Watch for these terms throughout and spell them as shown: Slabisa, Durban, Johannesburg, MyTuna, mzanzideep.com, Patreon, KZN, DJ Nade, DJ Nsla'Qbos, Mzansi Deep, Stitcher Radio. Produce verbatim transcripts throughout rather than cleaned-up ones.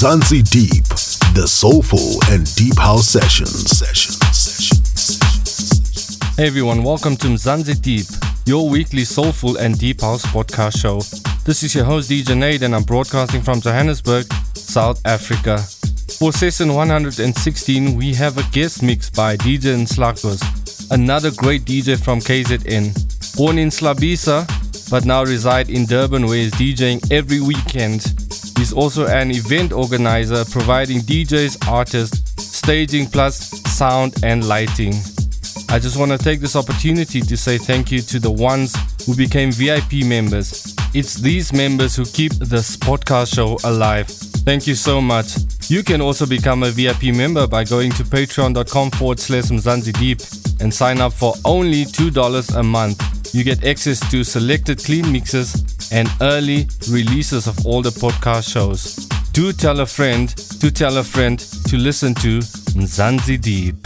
Mzansi Deep, the soulful and deep house session. Session. Session. Session. Hey everyone, welcome to Mzansi Deep, your weekly soulful and deep house podcast show. This is your host D J Nade and I'm broadcasting from Johannesburg, South Africa. For session one hundred sixteen, we have a guest mix by D J Nsla'Qbos, another great D J from K Z N. Born in Slabisa, but now reside in Durban where he's DJing every weekend. He's also an event organizer providing D Js, artists, staging plus sound and lighting. I just want to take this opportunity to say thank you to the ones who became V I P members. It's these members who keep this podcast show alive. Thank you so much. You can also become a V I P member by going to patreon.com forward slash Mzansi Deep and sign up for only two dollars a month. You get access to selected clean mixes and early releases of all the podcast shows. Do tell a friend to tell a friend to listen to Mzansi Deep.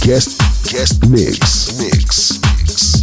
Guest, guest mix, mix, mix.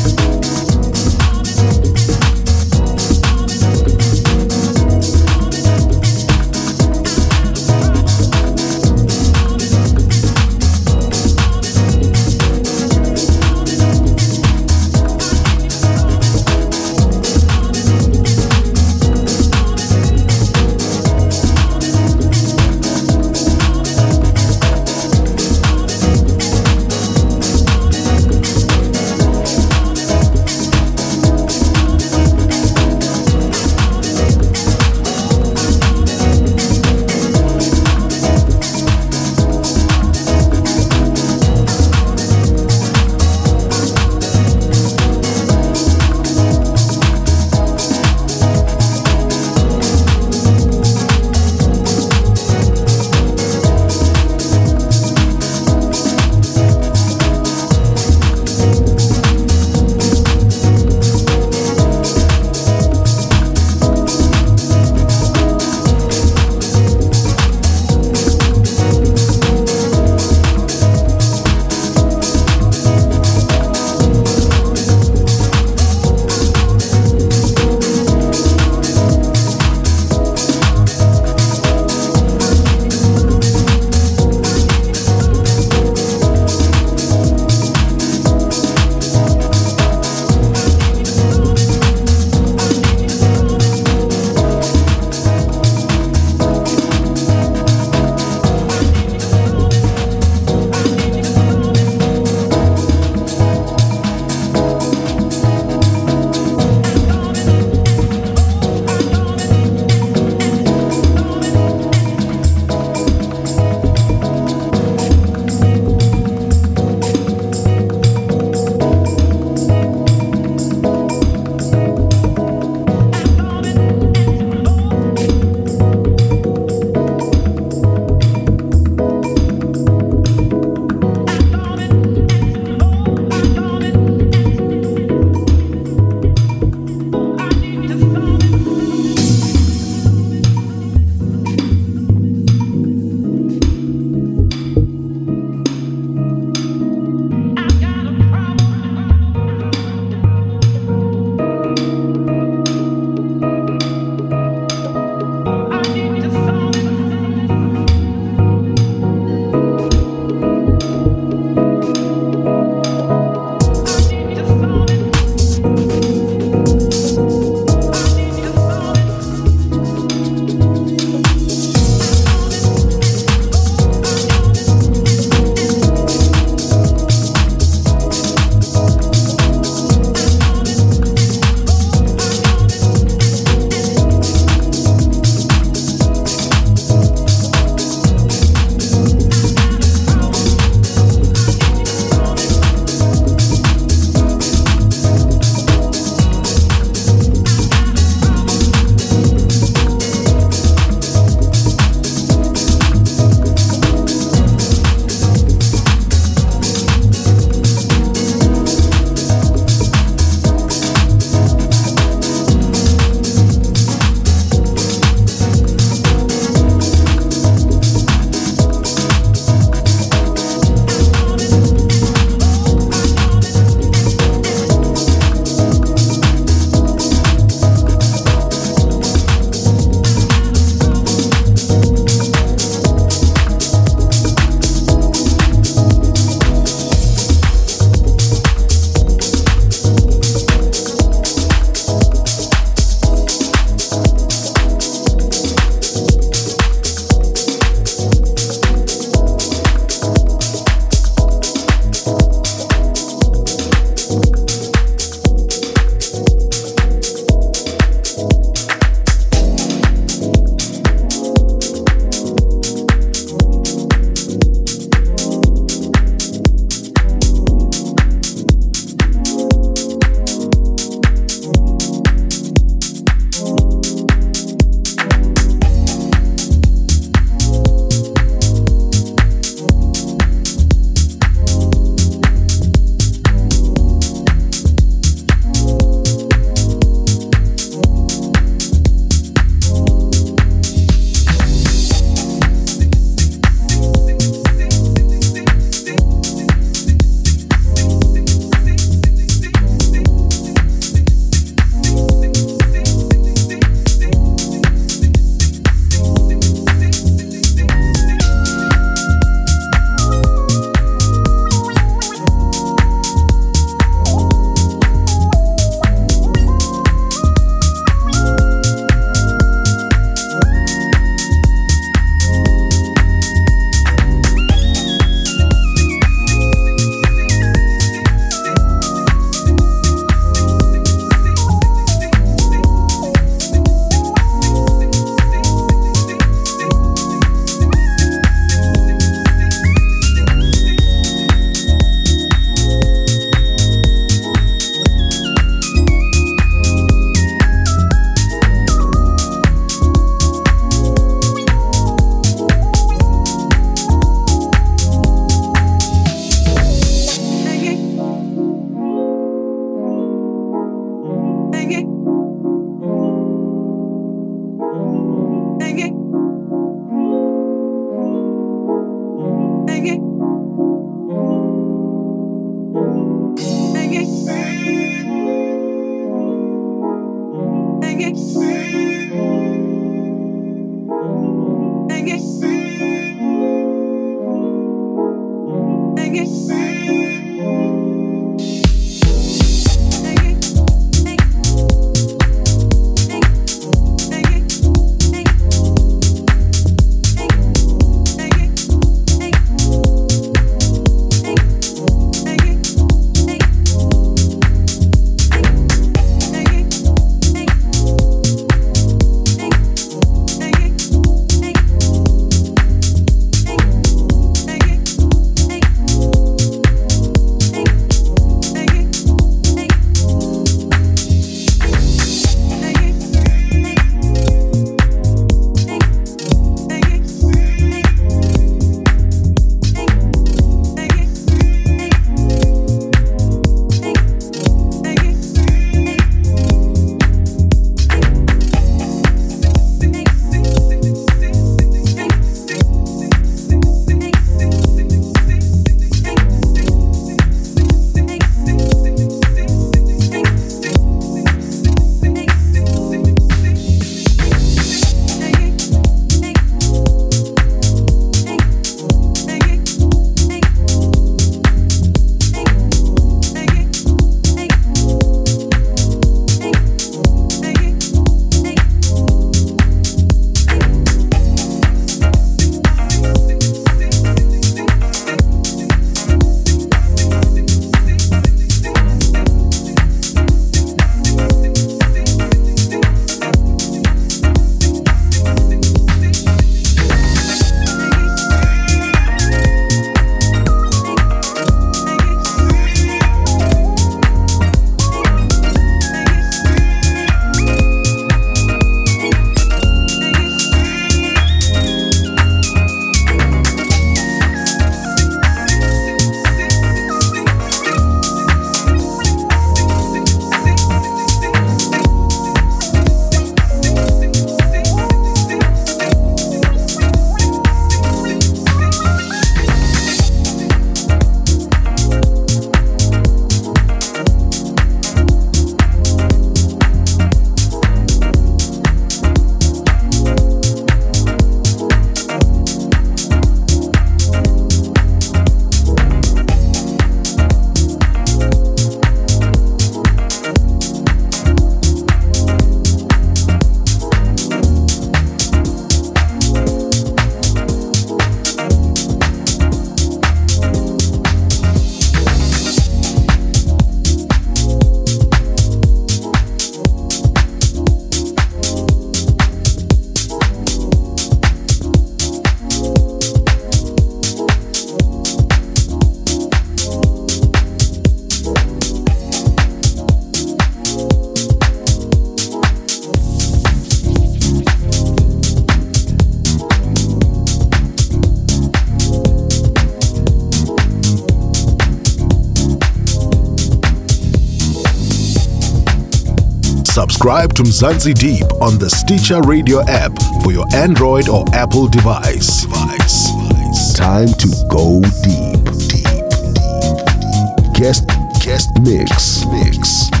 Subscribe to Mzansi Deep on the Stitcher Radio app for your Android or Apple device. device. Time to go deep. Deep. Deep. Guest, guest mix. Mix. Oh,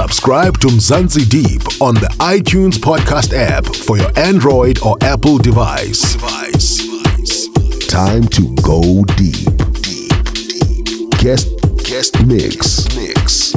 Subscribe to Mzansi Deep on the iTunes podcast app for your Android or Apple device. device. Time to go deep. Deep, deep. Guest, guest mix. mix.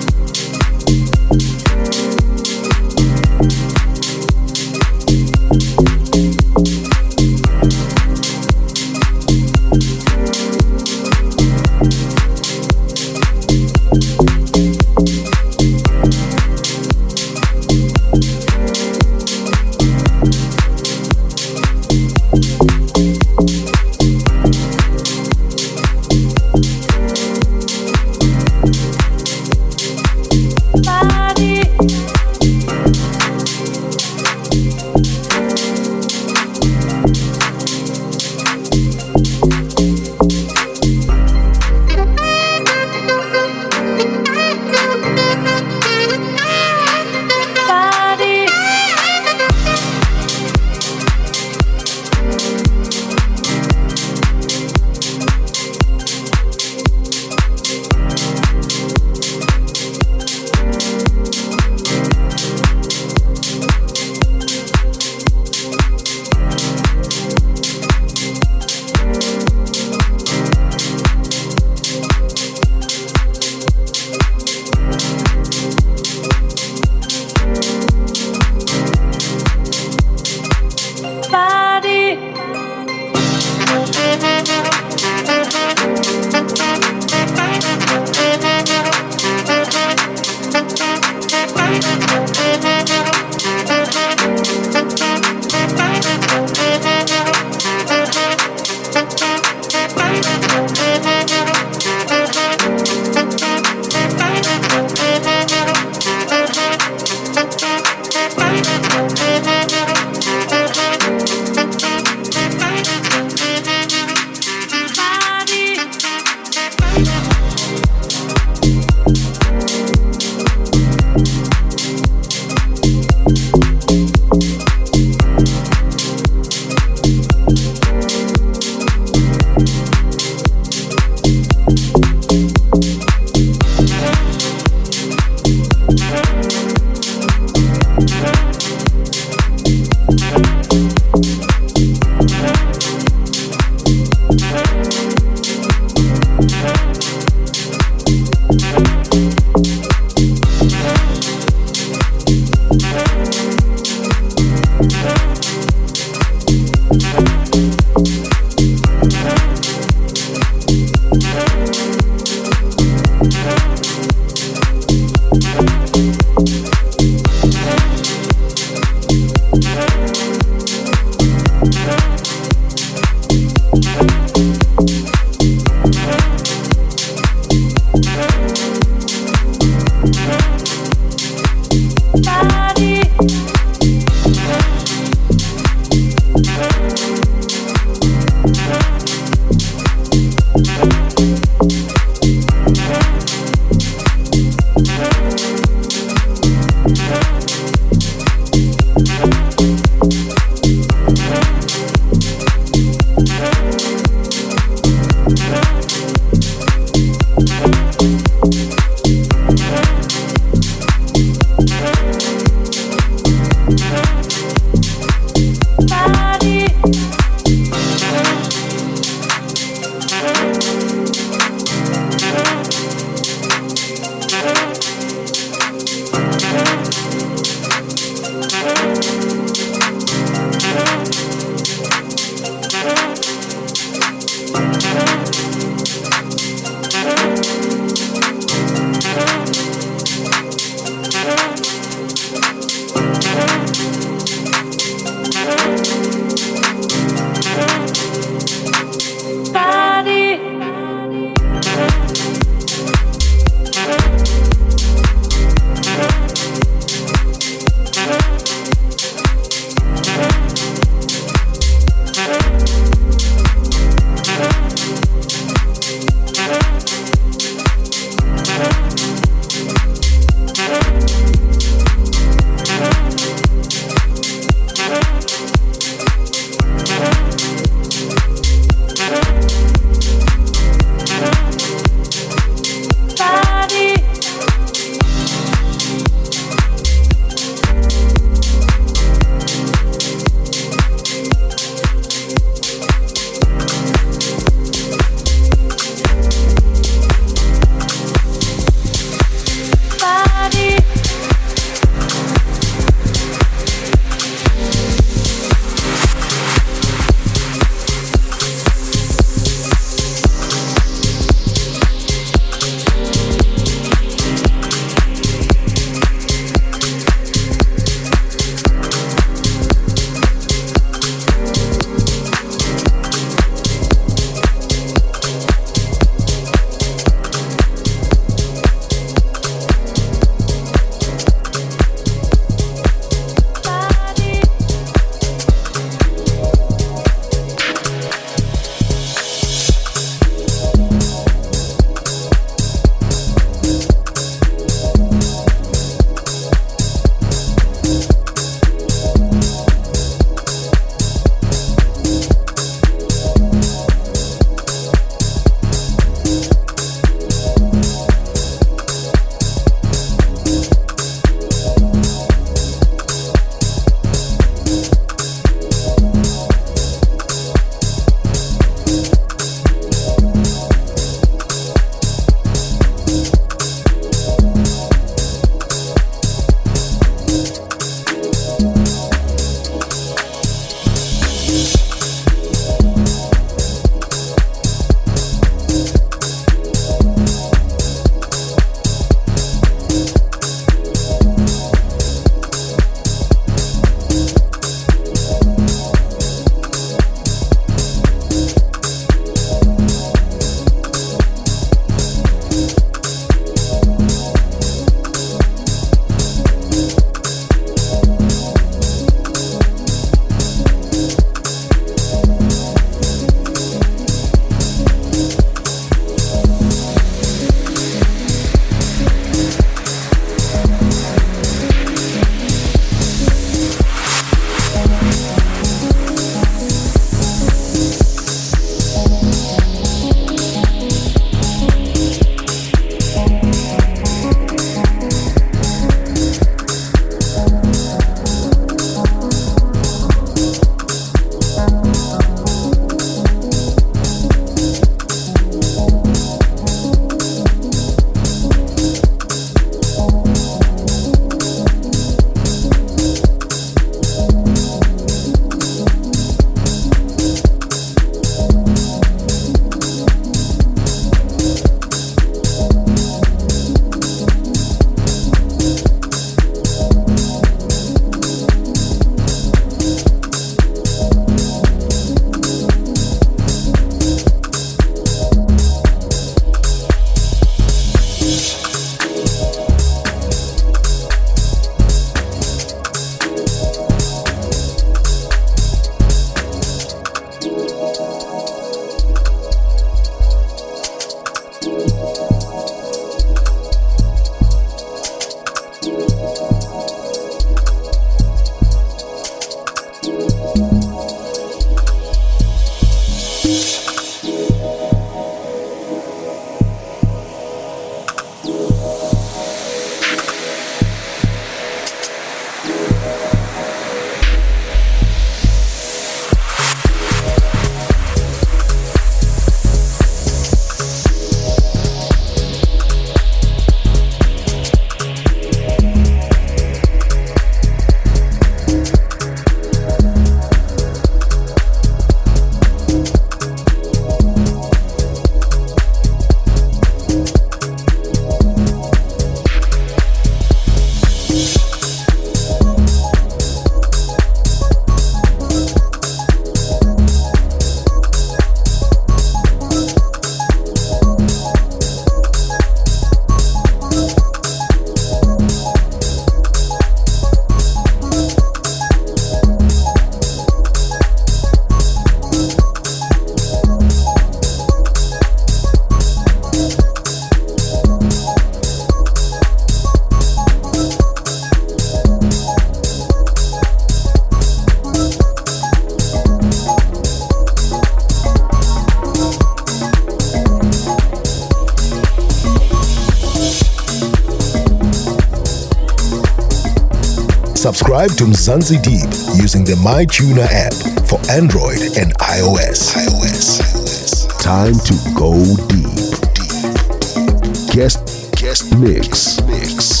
Subscribe to Mzansi Deep using the MyTuna app for Android and iOS. iOS. iOS. Time to go deep. deep. Guest, guest mix. mix.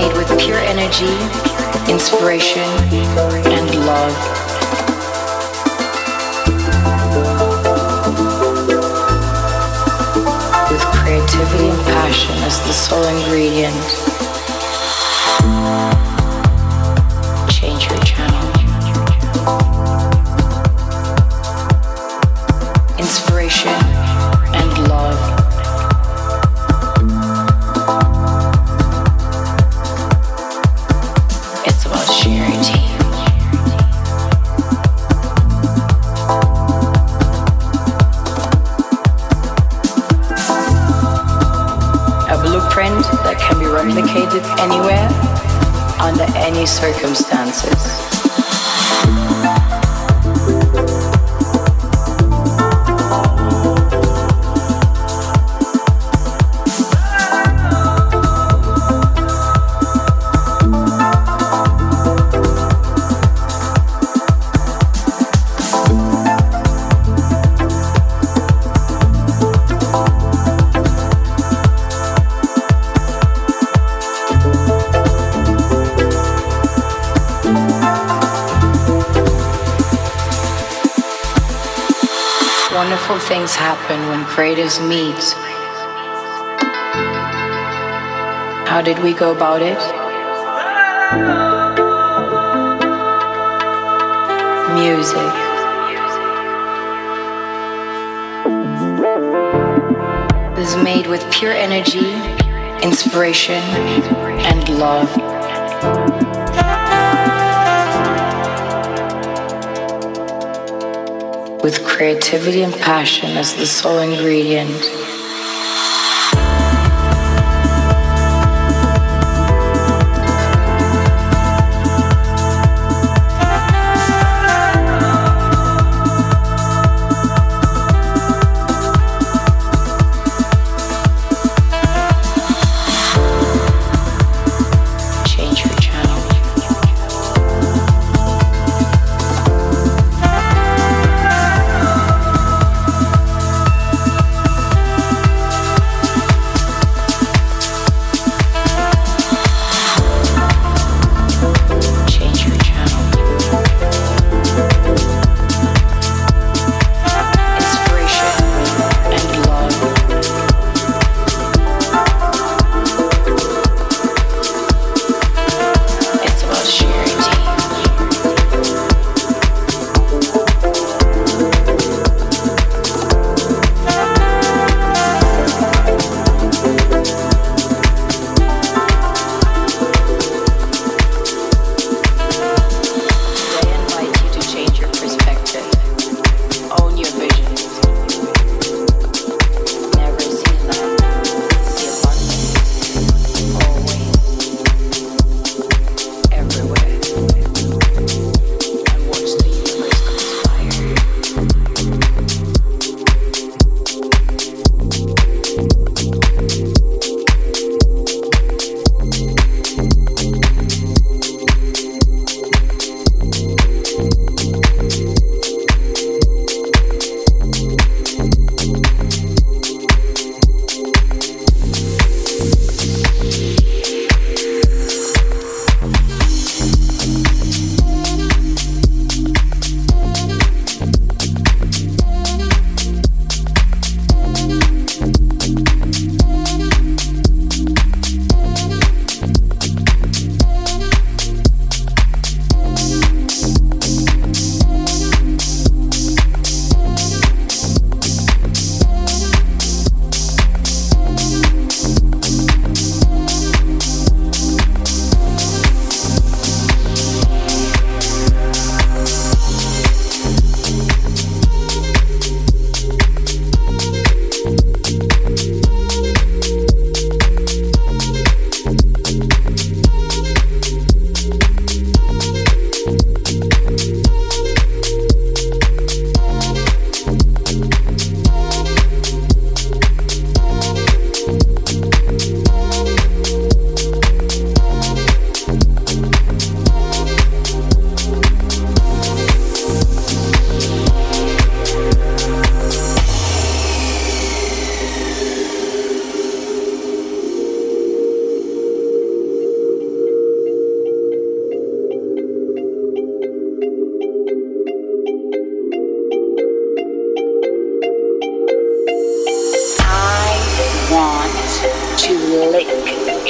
made with pure energy, inspiration, and love. Creativity and passion as the sole ingredient. Change your channel. Inspiration and love. It's about charity. That can be replicated anywhere, under any circumstances. Wonderful things happen when creatives meet. How did we go about it? Music. It is made with pure energy, inspiration, and love. With creativity and passion as the sole ingredient.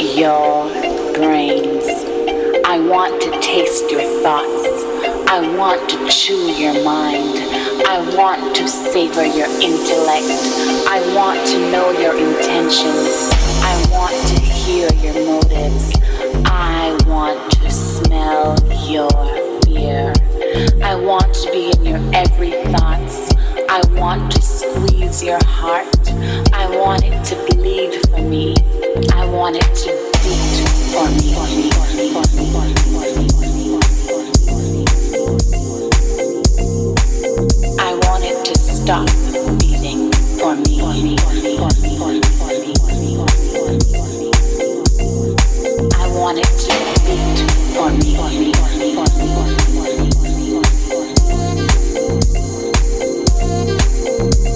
your brains. I want to taste your thoughts. I want to chew your mind. I want to savor your intellect. I want to know your intentions. I want to hear your motives. I want to smell your fear. I want to be in your every thoughts. I want to squeeze your heart. I want it to bleed for me. I want it to beat for me. I want it to stop beating for me. I want it to beat for me. I want it to stop beating for me.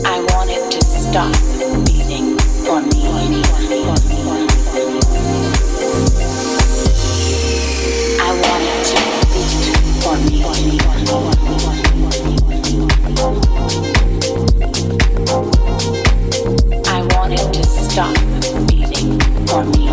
I want it to stop beating for me. I want it to beat for me. I want it to stop beating for me.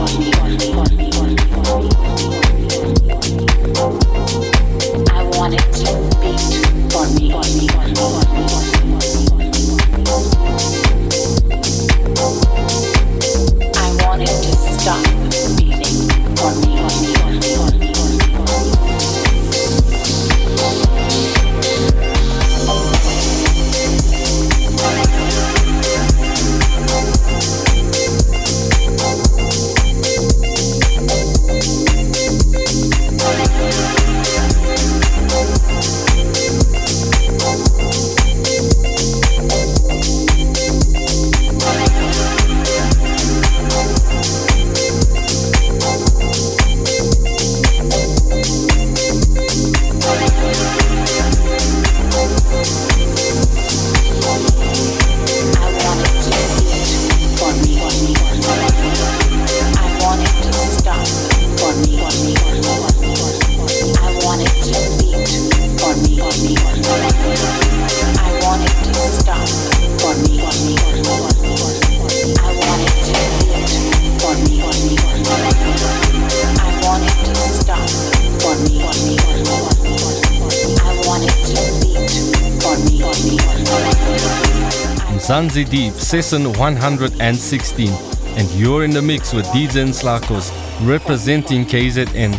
Mzansi Deep, session one hundred sixteen, and you're in the mix with D J Nsla'Qbos representing K Z N.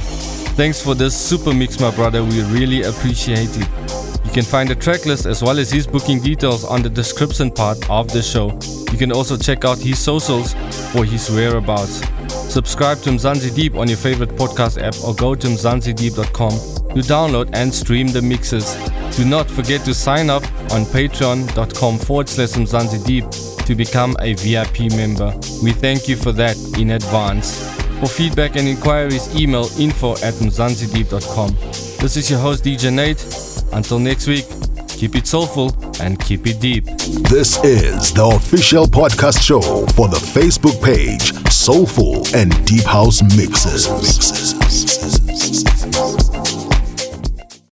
Thanks for this super mix, my brother, we really appreciate it. You can find the track list as well as his booking details on the description part of the show. You can also check out his socials for his whereabouts. Subscribe to Mzansi Deep on your favorite podcast app or go to mzanzi deep dot com to download and stream the mixes. Do not forget to sign up on patreon.com forward slash Mzansi Deep to become a V I P member. We thank you for that in advance. For feedback and inquiries, email info at mzanzideep.com. This is your host D J Nade. Until next week, keep it soulful and keep it deep. This is the official podcast show for the Facebook page Soulful and Deep House Mixes.